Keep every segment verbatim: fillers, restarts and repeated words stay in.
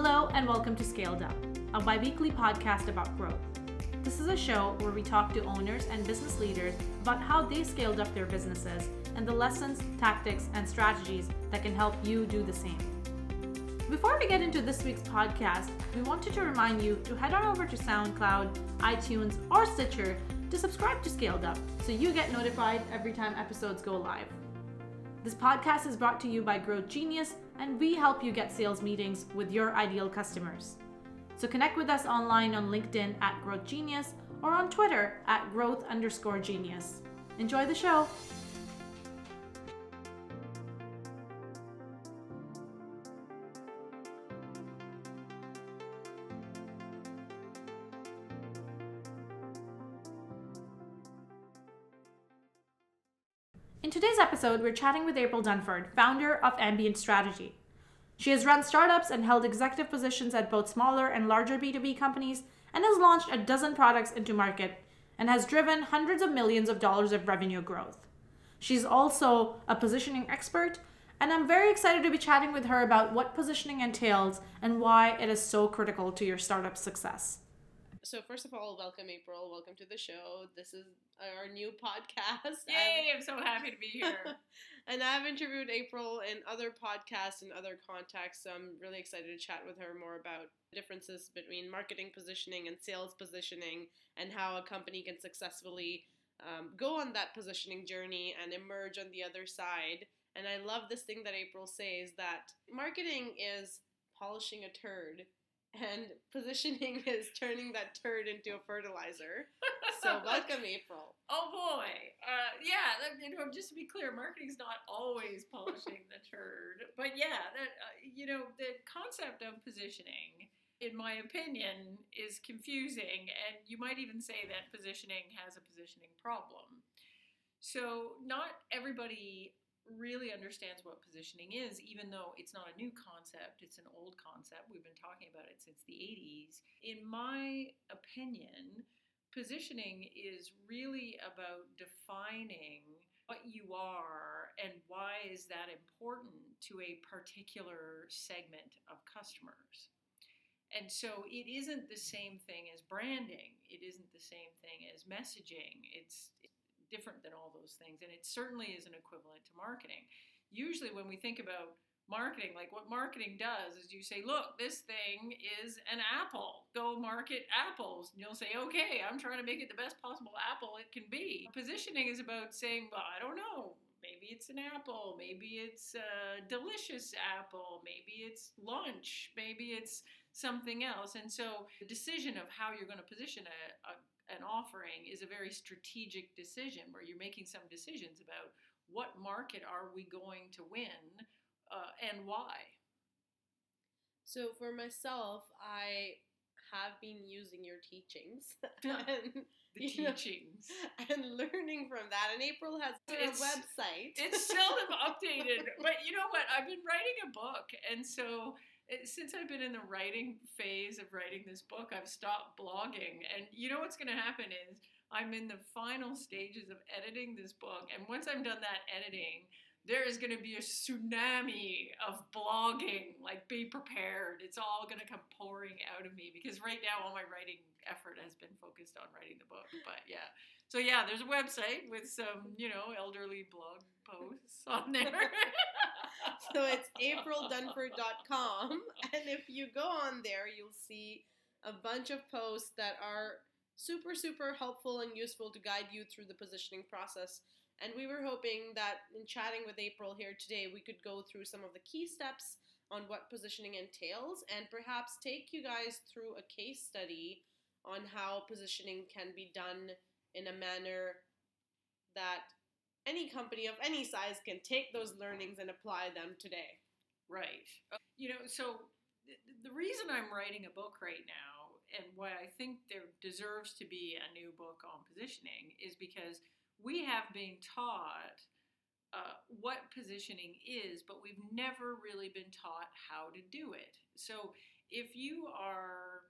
Hello and welcome to Scaled Up, a bi-weekly podcast about growth. This is a show where we talk to owners and business leaders about how they scaled up their businesses and the lessons, tactics, and strategies that can help you do the same. Before we get into this week's podcast, we wanted to remind you to head on over to SoundCloud, iTunes, or Stitcher to subscribe to Scaled Up so you get notified every time episodes go live. This podcast is brought to you by Growth Genius, and we help you get sales meetings with your ideal customers. So connect with us online on LinkedIn at Growth Genius or on Twitter at growth underscore genius. Enjoy the show. In today's episode, we're chatting with April Dunford, founder of Ambient Strategy. She has run startups and held executive positions at both smaller and larger B two B companies, and has launched a dozen products into market and has driven hundreds of millions of dollars of revenue growth. She's also a positioning expert, and I'm very excited to be chatting with her about what positioning entails and why it is so critical to your startup success. So first of all, welcome, April. Welcome to the show. This is our new podcast. Yay, I'm, I'm so happy to be here. And I've interviewed April in other podcasts and other contexts, so I'm really excited to chat with her more about differences between marketing positioning and sales positioning and how a company can successfully um, go on that positioning journey and emerge on the other side. And I love this thing that April says, that marketing is polishing a turd, and positioning is turning that turd into a fertilizer. So welcome, April. Oh, boy. Uh, yeah, that, you know, just to be clear, marketing's not always polishing the turd. But yeah, that uh, you know, the concept of positioning, in my opinion, is confusing. And you might even say that positioning has a positioning problem. So not everybody really understands what positioning is, even though it's not a new concept, it's an old concept. We've been talking about it since the eighties. In my opinion, positioning is really about defining what you are and why is that important to a particular segment of customers. And so it isn't the same thing as branding. It isn't the same thing as messaging. It's different than all those things, and it certainly isn't equivalent to marketing. Usually when we think about marketing, like what marketing does is you say, look, this thing is an apple, go market apples, and you'll say, okay, I'm trying to make it the best possible apple it can be. Positioning is about saying, well, I don't know, maybe it's an apple, maybe it's a delicious apple, maybe it's lunch, maybe it's something else. And so the decision of how you're going to position a, a an offering is a very strategic decision where you're making some decisions about what market are we going to win uh, and why. So for myself, I have been using your teachings. and, the you teachings. Know, and learning from that. And April has it's, a website. It's seldom updated. But you know what? I've been writing a book. And so since I've been in the writing phase of writing this book, I've stopped blogging. And you know what's going to happen is I'm in the final stages of editing this book. And once I'm done that editing, there is going to be a tsunami of blogging. Like, be prepared. It's all going to come pouring out of me because right now all my writing effort has been focused on writing the book. But yeah. So yeah, there's a website with some, you know, elderly blog posts on there. So it's april dunford dot com, and if you go on there, you'll see a bunch of posts that are super, super helpful and useful to guide you through the positioning process. And we were hoping that in chatting with April here today, we could go through some of the key steps on what positioning entails and perhaps take you guys through a case study on how positioning can be done in a manner that any company of any size can take those learnings and apply them today. Right. You know, so th- the reason I'm writing a book right now and why I think there deserves to be a new book on positioning is because we have been taught uh, what positioning is, but we've never really been taught how to do it. So if you are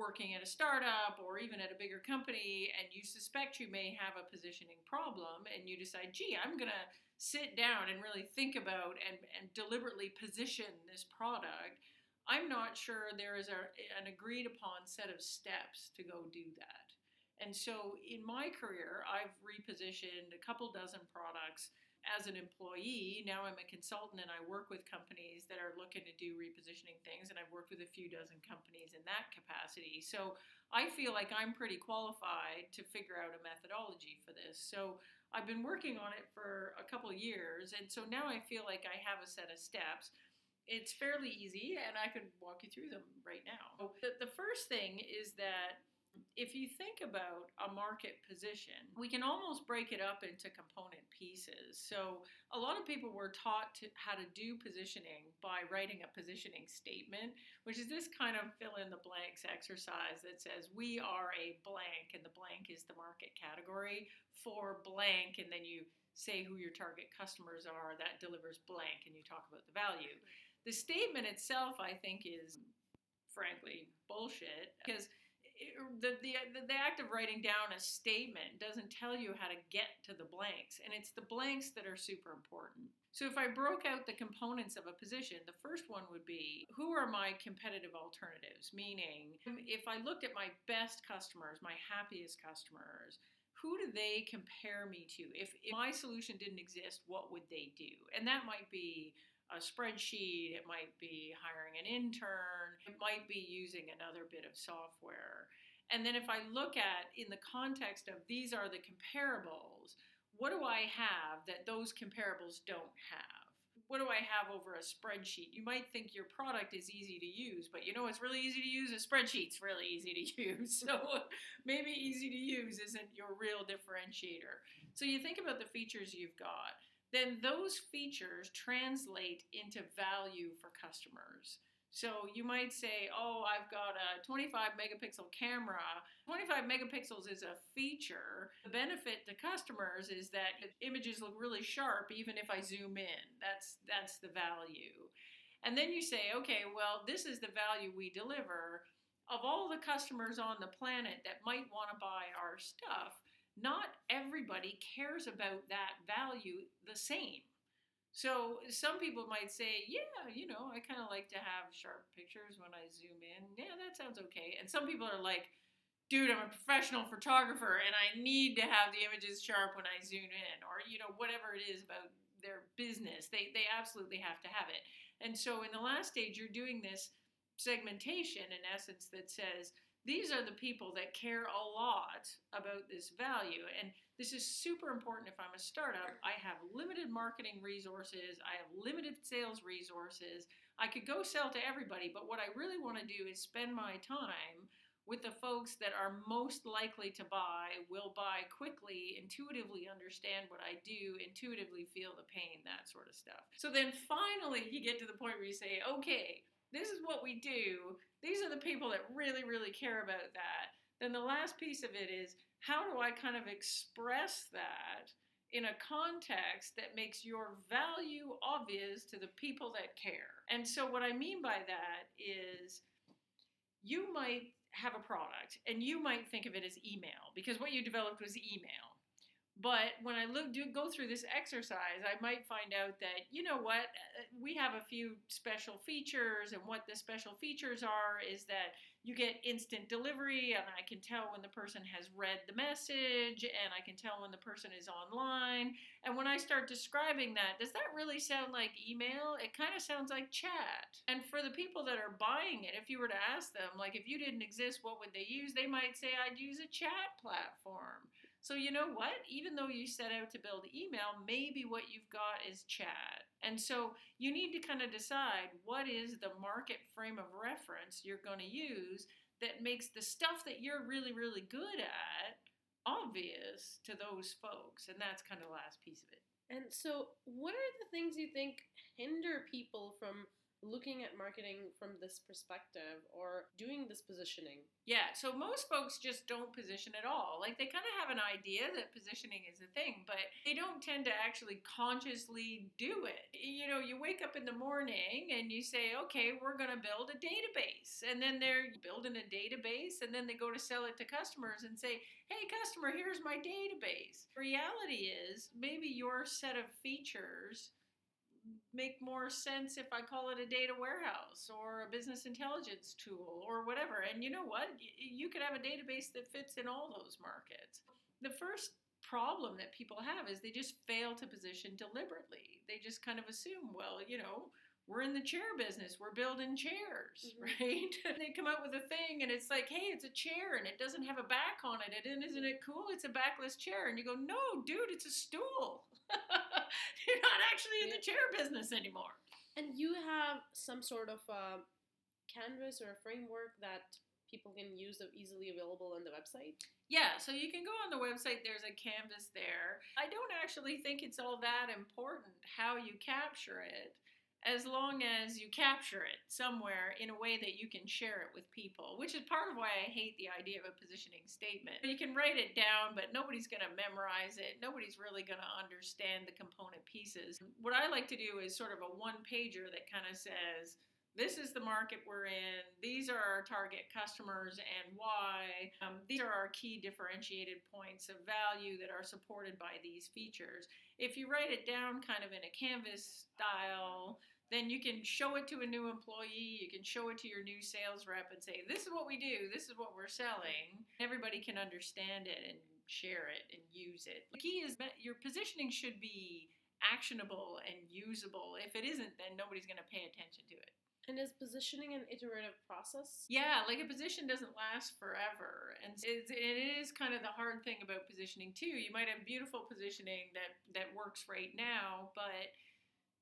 working at a startup or even at a bigger company and you suspect you may have a positioning problem and you decide, gee, I'm going to sit down and really think about and, and deliberately position this product, I'm not sure there is a, an agreed upon set of steps to go do that. And so in my career, I've repositioned a couple dozen products as an employee. Now I'm a consultant and I work with companies that are looking to do repositioning things, and I've worked with a few dozen companies in that capacity. So I feel like I'm pretty qualified to figure out a methodology for this. So I've been working on it for a couple of years, and so now I feel like I have a set of steps. It's fairly easy, and I could walk you through them right now. The first thing is that if you think about a market position, we can almost break it up into component pieces. So a lot of people were taught to, how to do positioning by writing a positioning statement, which is this kind of fill in the blanks exercise that says we are a blank, and the blank is the market category for blank, and then you say who your target customers are, that delivers blank, and you talk about the value. The statement itself, I think, is frankly bullshit, because It, the, the the act of writing down a statement doesn't tell you how to get to the blanks, and it's the blanks that are super important. So if I broke out the components of a position, the first one would be, who are my competitive alternatives? Meaning, if I looked at my best customers, my happiest customers, who do they compare me to? If, if my solution didn't exist, what would they do? And that might be a spreadsheet, it might be hiring an intern, it might be using another bit of software. And then if I look at, in the context of these are the comparables, what do I have that those comparables don't have? What do I have over a spreadsheet? You might think your product is easy to use, but you know it's really easy to use? A spreadsheet's really easy to use. So maybe easy to use isn't your real differentiator. So you think about the features you've got. Then those features translate into value for customers. So you might say, oh, I've got a twenty-five megapixel camera. twenty-five megapixels is a feature. The benefit to customers is that images look really sharp even if I zoom in. That's, that's the value. And then you say, okay, well, this is the value we deliver. Of all the customers on the planet that might want to buy our stuff, not everybody cares about that value the same. So some people might say, yeah, you know, I kind of like to have sharp pictures when I zoom in. Yeah, that sounds okay. And some people are like, dude, I'm a professional photographer and I need to have the images sharp when I zoom in, or, you know, whatever it is about their business. They, they absolutely have to have it. And so in the last stage, you're doing this segmentation, in essence, that says, these are the people that care a lot about this value. And this is super important if I'm a startup. I have limited marketing resources. I have limited sales resources. I could go sell to everybody, but what I really want to do is spend my time with the folks that are most likely to buy, will buy quickly, intuitively understand what I do, intuitively feel the pain, that sort of stuff. So then finally you get to the point where you say, okay, this is what we do. These are the people that really, really care about that. Then the last piece of it is, how do I kind of express that in a context that makes your value obvious to the people that care? And so what I mean by that is, you might have a product and you might think of it as email because what you developed was email. But when I look, do, go through this exercise, I might find out that, you know what, we have a few special features, and what the special features are is that you get instant delivery, and I can tell when the person has read the message, and I can tell when the person is online. And when I start describing that, does that really sound like email? It kind of sounds like chat. And for the people that are buying it, if you were to ask them, like, if you didn't exist, what would they use? They might say, I'd use a chat platform. So you know what? Even though you set out to build email, maybe what you've got is chat. And so you need to kind of decide what is the market frame of reference you're going to use that makes the stuff that you're really, really good at obvious to those folks. And that's kind of the last piece of it. And so what are the things you think hinder people from looking at marketing from this perspective or doing this positioning? Yeah, so most folks just don't position at all. Like, they kind of have an idea that positioning is a thing, but they don't tend to actually consciously do it. You know, you wake up in the morning and you say, okay, we're going to build a database. And then they're building a database, and then they go to sell it to customers and say, hey, customer, here's my database. The reality is, maybe your set of features make more sense if I call it a data warehouse or a business intelligence tool or whatever. And you know what? You could have a database that fits in all those markets. The first problem that people have is they just fail to position deliberately. They just kind of assume, well, you know, we're in the chair business. We're building chairs, mm-hmm. right? And they come up with a thing and it's like, hey, it's a chair and it doesn't have a back on it. And isn't it cool? It's a backless chair. And you go, no, dude, it's a stool. You're not actually in the chair business anymore. And you have some sort of uh, canvas or a framework that people can use that easily available on the website? Yeah, so you can go on the website. There's a canvas there. I don't actually think it's all that important how you capture it, as long as you capture it somewhere in a way that you can share it with people, which is part of why I hate the idea of a positioning statement. You can write it down, but nobody's going to memorize it. Nobody's really going to understand the component pieces. What I like to do is sort of a one-pager that kind of says, this is the market we're in, these are our target customers and why, um, these are our key differentiated points of value that are supported by these features. If you write it down kind of in a canvas style, then you can show it to a new employee, you can show it to your new sales rep and say, this is what we do, this is what we're selling. Everybody can understand it and share it and use it. The key is that your positioning should be actionable and usable. If it isn't, then nobody's going to pay attention to it. And is positioning an iterative process? Yeah, like a position doesn't last forever. And it's, it is kind of the hard thing about positioning too. You might have beautiful positioning that, that works right now, but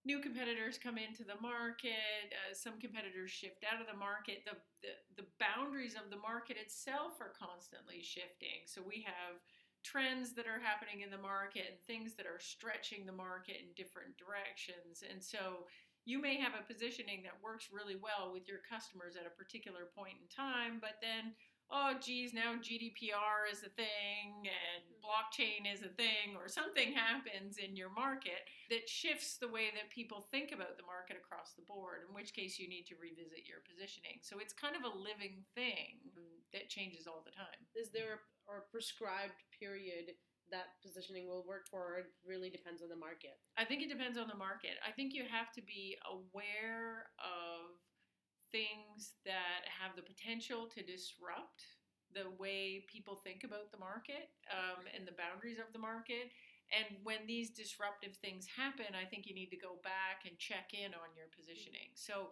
new competitors come into the market. Uh, some competitors shift out of the market. The, the the boundaries of the market itself are constantly shifting. So we have trends that are happening in the market and things that are stretching the market in different directions. And so you may have a positioning that works really well with your customers at a particular point in time, but then, oh, geez, now G D P R is a thing and blockchain is a thing, or something happens in your market that shifts the way that people think about the market across the board, in which case you need to revisit your positioning. So it's kind of a living thing that changes all the time. Is there a, a prescribed period that positioning will work for? It really depends on the market. I think it depends on the market. I think you have to be aware of things that have the potential to disrupt the way people think about the market um, and the boundaries of the market. And when these disruptive things happen, I think you need to go back and check in on your positioning. So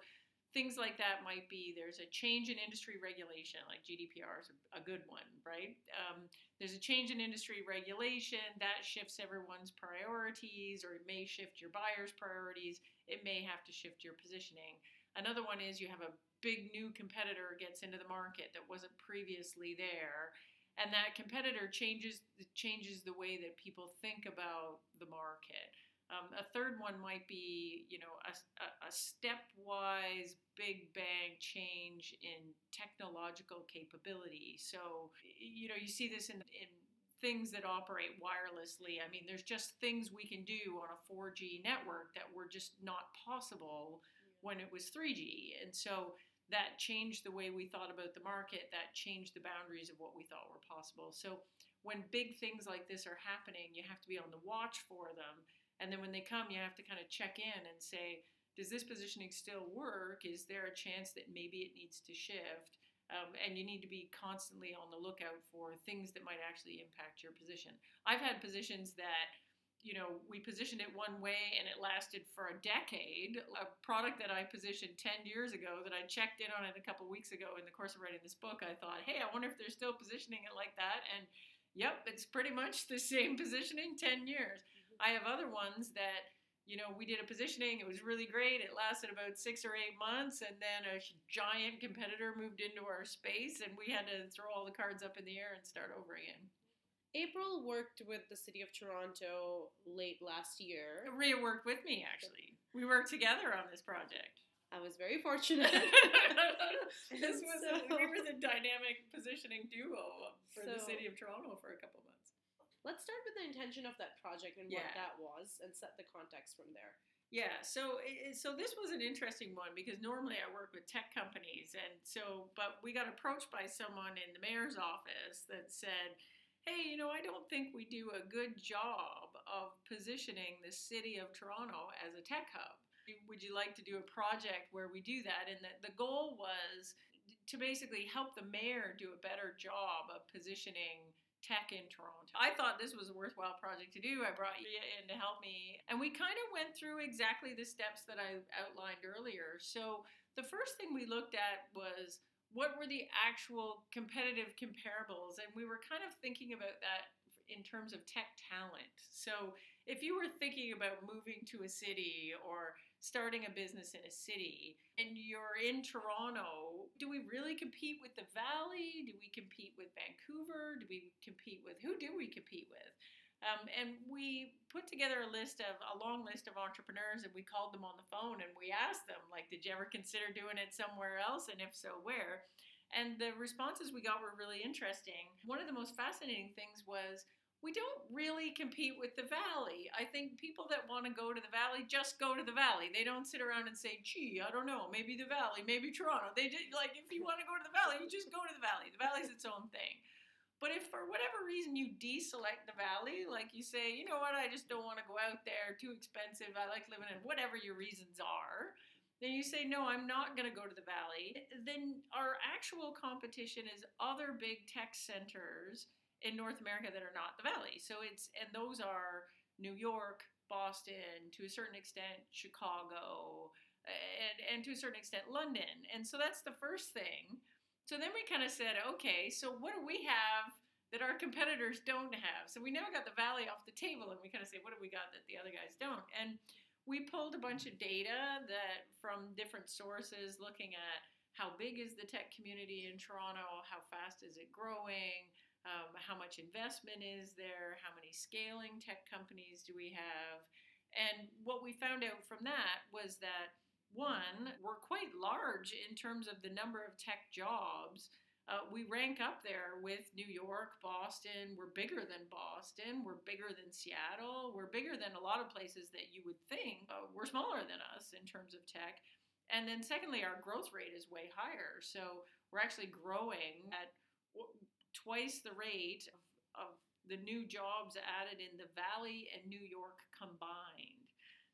things like that might be, there's a change in industry regulation, like G D P R is a good one, right? Um, there's a change in industry regulation that shifts everyone's priorities, or it may shift your buyer's priorities. It may have to shift your positioning. Another one is you have a big new competitor gets into the market that wasn't previously there, and that competitor changes, changes the way that people think about the market. Um, a third one might be, you know, a, a, a stepwise big bang change in technological capability. So, you know, you see this in, in things that operate wirelessly. I mean, there's just things we can do on a four G network that were just not possible when it was three G. And so that changed the way we thought about the market. That changed the boundaries of what we thought were possible. So when big things like this are happening, you have to be on the watch for them. And then when they come, you have to kind of check in and say, does this positioning still work? Is there a chance that maybe it needs to shift? Um, and you need to be constantly on the lookout for things that might actually impact your position. I've had positions that, you know, we positioned it one way and it lasted for a decade. A product that I positioned ten years ago that I checked in on it a couple of weeks ago in the course of writing this book, I thought, hey, I wonder if they're still positioning it like that. And yep, it's pretty much the same positioning ten years. I have other ones that, you know, we did a positioning, it was really great, it lasted about six or eight months, and then a giant competitor moved into our space, and we had to throw all the cards up in the air and start over again. April worked with the City of Toronto late last year. Rhea worked with me, actually. We worked together on this project. I was very fortunate. This was so, a, we were the dynamic positioning duo for so, the City of Toronto for a couple months. Let's start with the intention of that project and yeah. what that was, and set the context from there. Yeah, so so this was an interesting one because normally I work with tech companies, and so but we got approached by someone in the mayor's office that said, hey, you know, I don't think we do a good job of positioning the city of Toronto as a tech hub. Would you like to do a project where we do that? And the, the goal was to basically help the mayor do a better job of positioning tech in Toronto. I thought this was a worthwhile project to do. I brought you in to help me. And we kind of went through exactly the steps that I outlined earlier. So the first thing we looked at was what were the actual competitive comparables? And we were kind of thinking about that in terms of tech talent. So if you were thinking about moving to a city or starting a business in a city and you're in Toronto, do we really compete with the Valley? Do we compete with Vancouver? Do we compete with, who do we compete with? Um, and we put together a list of, a long list of entrepreneurs, and we called them on the phone and we asked them, like, did you ever consider doing it somewhere else? And if so, where? And the responses we got were really interesting. One of the most fascinating things was, we don't really compete with the Valley. I think people that want to go to the Valley just go to the Valley. They don't sit around and say, gee, I don't know, maybe the Valley, maybe Toronto. They just, like, if you want to go to the Valley, you just go to the Valley. The Valley's its own thing. But if for whatever reason you deselect the Valley, like you say, you know what, I just don't want to go out there, too expensive, I like living in, whatever your reasons are, then you say, no, I'm not going to go to the Valley, then our actual competition is other big tech centers in North America that are not the Valley. So it's, and those are New York, Boston, to a certain extent, Chicago, and, and to a certain extent, London. And so that's the first thing. So then we kind of said, okay, so what do we have that our competitors don't have? So we now got the Valley off the table, and we kind of say, what do we got that the other guys don't? And we pulled a bunch of data that from different sources, looking at how big is the tech community in Toronto, how fast is it growing, Um, how much investment is there? How many scaling tech companies do we have? And what we found out from that was that, one, we're quite large in terms of the number of tech jobs. Uh, we rank up there with New York, Boston. We're bigger than Boston. We're bigger than Seattle. We're bigger than a lot of places that you would think uh, were smaller than us in terms of tech. And then secondly, our growth rate is way higher. So we're actually growing at twice the rate of, of the new jobs added in the Valley and New York combined.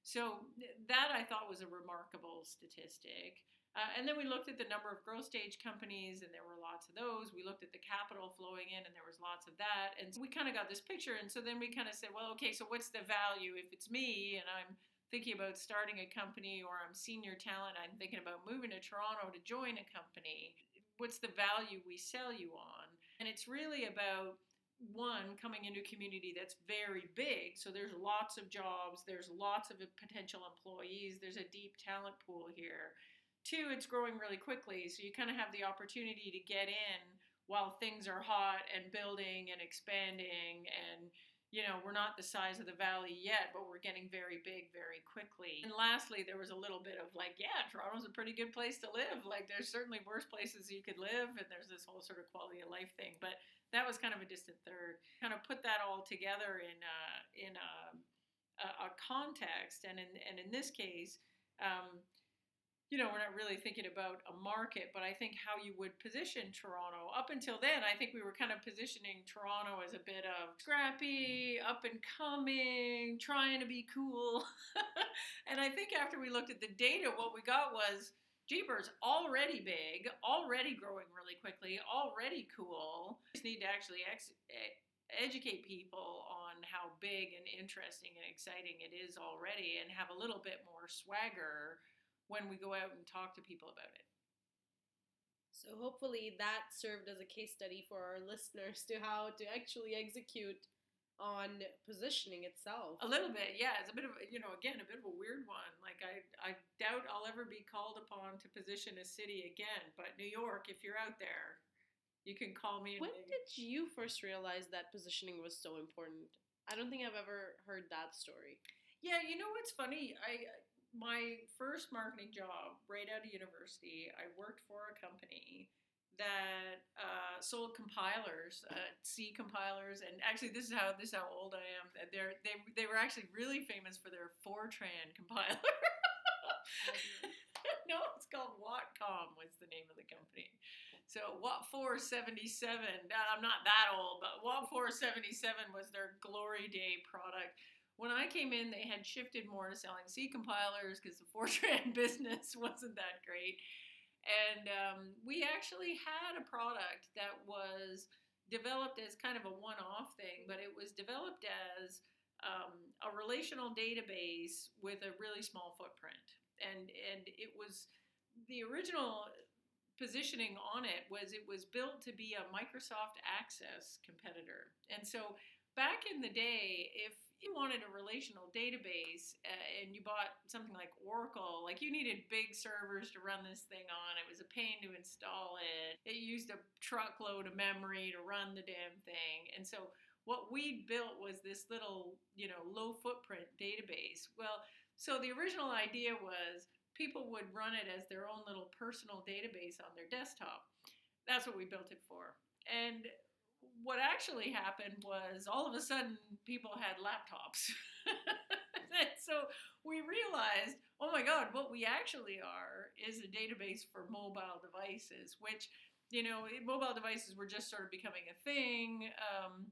So that I thought was a remarkable statistic. Uh, and then we looked at the number of growth stage companies, and there were lots of those. We looked at the capital flowing in, and there was lots of that. And so we kind of got this picture. And so then we kind of said, well, okay, so what's the value if it's me and I'm thinking about starting a company, or I'm senior talent, I'm thinking about moving to Toronto to join a company? What's the value we sell you on? And it's really about, one, coming into a community that's very big. So there's lots of jobs, there's lots of potential employees, there's a deep talent pool here. Two, it's growing really quickly. So you kind of have the opportunity to get in while things are hot and building and expanding, and, you know, we're not the size of the Valley yet, but we're getting very big very quickly. And lastly, there was a little bit of like, yeah, Toronto's a pretty good place to live. Like, there's certainly worse places you could live, and there's this whole sort of quality of life thing. But that was kind of a distant third. Kind of put that all together in a, in a, a, a context. And in, and in this case, um, you know, we're not really thinking about a market, but I think how you would position Toronto. Up until then, I think we were kind of positioning Toronto as a bit of scrappy, up and coming, trying to be cool. And I think after we looked at the data, what we got was, jeepers, already big, already growing really quickly, already cool. We just need to actually ex- educate people on how big and interesting and exciting it is already, and have a little bit more swagger when we go out and talk to people about it. So hopefully that served as a case study for our listeners to how to actually execute on positioning itself. A little bit, yeah. It's a bit of, you know, again, a bit of a weird one. Like, I, I doubt I'll ever be called upon to position a city again, but New York, if you're out there, you can call me. When did you first realize that positioning was so important? I don't think I've ever heard that story. Yeah, you know what's funny? I... My first marketing job right out of university, I worked for a company that uh, sold compilers, uh, C compilers, and actually this is how this is how old I am. They're, they they were actually really famous for their Fortran compiler. No, it's called Watcom was the name of the company. So Watt four seventy-seven, I'm not that old, but Watt four seventy-seven was their glory day product. When I came in, they had shifted more to selling C compilers because the Fortran business wasn't that great. And um, we actually had a product that was developed as kind of a one-off thing, but it was developed as um, a relational database with a really small footprint. And and it was, the original positioning on it was it was built to be a Microsoft Access competitor. And so back in the day, if you wanted a relational database uh, and you bought something like Oracle, like you needed big servers to run this thing on. It was a pain to install it. It used a truckload of memory to run the damn thing. And so what we built was this little, you know, low footprint database. Well, so the original idea was people would run it as their own little personal database on their desktop. That's what we built it for. And what actually happened was all of a sudden people had laptops. So we realized, oh my God, what we actually are is a database for mobile devices, which, you know, mobile devices were just sort of becoming a thing. Um,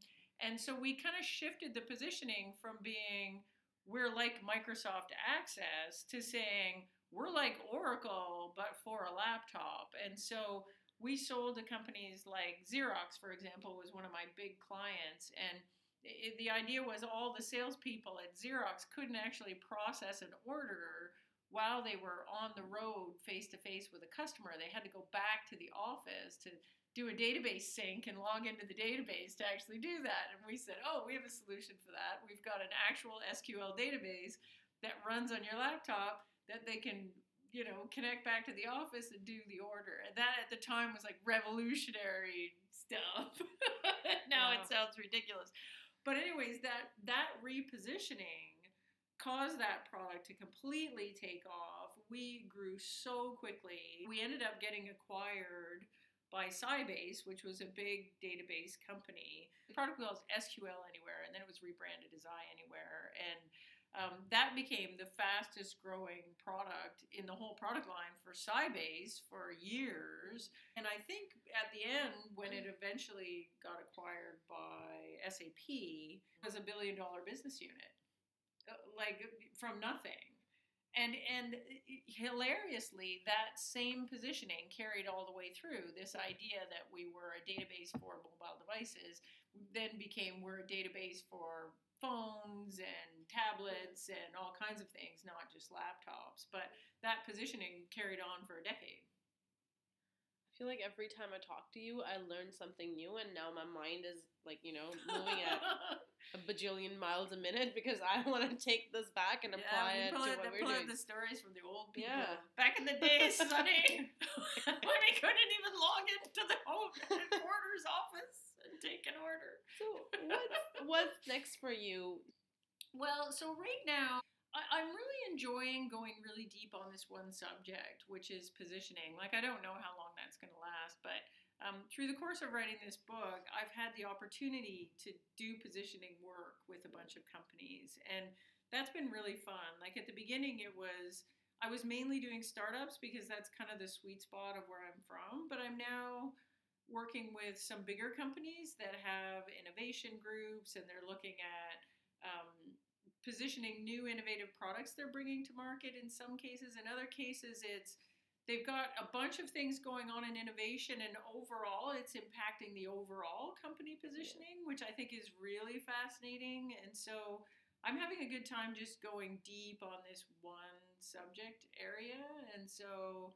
and so we kind of shifted the positioning from being, we're like Microsoft Access, to saying, we're like Oracle, but for a laptop. And so we sold to companies like Xerox, for example, was one of my big clients. And it, the idea was all the salespeople at Xerox couldn't actually process an order while they were on the road face-to-face with a customer. They had to go back to the office to do a database sync and log into the database to actually do that. And we said, oh, we have a solution for that. We've got an actual S Q L database that runs on your laptop that they can, you know, connect back to the office and do the order. And that at the time was like revolutionary stuff. Now wow. It sounds ridiculous. But anyways, that, that repositioning caused that product to completely take off. We grew so quickly. We ended up getting acquired by Sybase, which was a big database company. The product was S Q L Anywhere, and then it was rebranded as iAnywhere. And um, that became the fastest growing product in the whole product line for Sybase for years. And I think at the end, when it eventually got acquired by S A P, it was a billion dollar business unit, like from nothing. And and hilariously, that same positioning carried all the way through. This idea that we were a database for mobile devices then became we're a database for phones and tablets and all kinds of things, not just laptops. But that positioning carried on for a decade. I feel like every time I talk to you, I learn something new, and now my mind is like, you know, moving at a bajillion miles a minute because I want to take this back and yeah, apply it to what the, we're doing. Yeah, the stories from the old people. Yeah. Back in the day, Sonny, when we couldn't even log into the home headquarters office and take an order. So what's, what's next for you? Well, so right now, I'm really enjoying going really deep on this one subject, which is positioning. Like, I don't know how long that's going to last, but um, through the course of writing this book, I've had the opportunity to do positioning work with a bunch of companies, and that's been really fun. Like, at the beginning, it was, I was mainly doing startups because that's kind of the sweet spot of where I'm from, but I'm now working with some bigger companies that have innovation groups, and they're looking at um, positioning new innovative products they're bringing to market in some cases. In other cases, it's they've got a bunch of things going on in innovation, and overall, it's impacting the overall company positioning, yeah. which I think is really fascinating. And so I'm having a good time just going deep on this one subject area. And so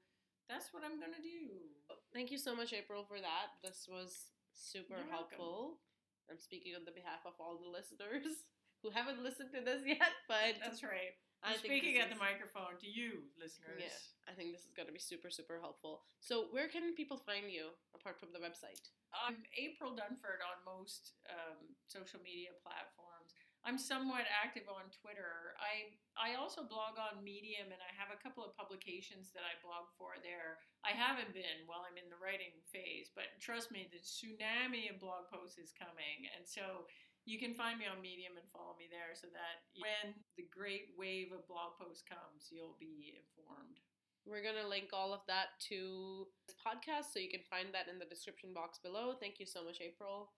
that's what I'm going to do. Thank you so much, April, for that. This was super You're helpful. Welcome. I'm speaking on the behalf of all the listeners who haven't listened to this yet, but... That's right. I'm speaking at the microphone to you, listeners. Yeah, I think this is going to be super, super helpful. So where can people find you, apart from the website? I'm April Dunford on most um, social media platforms. I'm somewhat active on Twitter. I, I also blog on Medium, and I have a couple of publications that I blog for there. I haven't been while I'm in the writing phase, but trust me, the tsunami of blog posts is coming, and so... You can find me on Medium and follow me there so that when the great wave of blog posts comes, you'll be informed. We're going to link all of that to this podcast, so you can find that in the description box below. Thank you so much, April.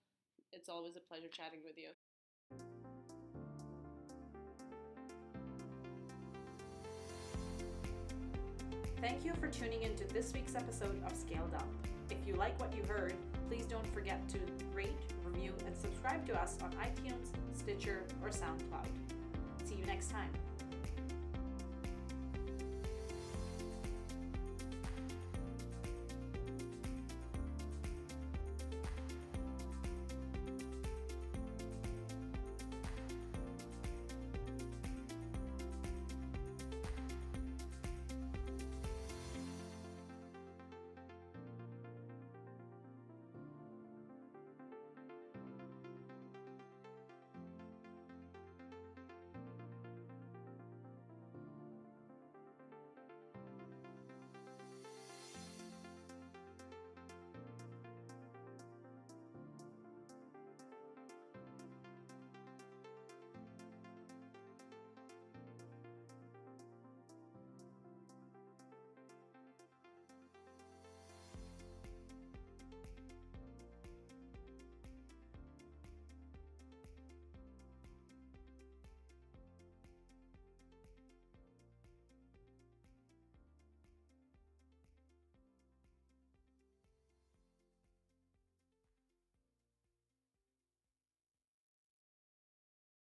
It's always a pleasure chatting with you. Thank you for tuning in to this week's episode of Scaled Up. If you like what you heard, please don't forget to rate, review, and subscribe to us on iTunes, Stitcher, or SoundCloud. See you next time.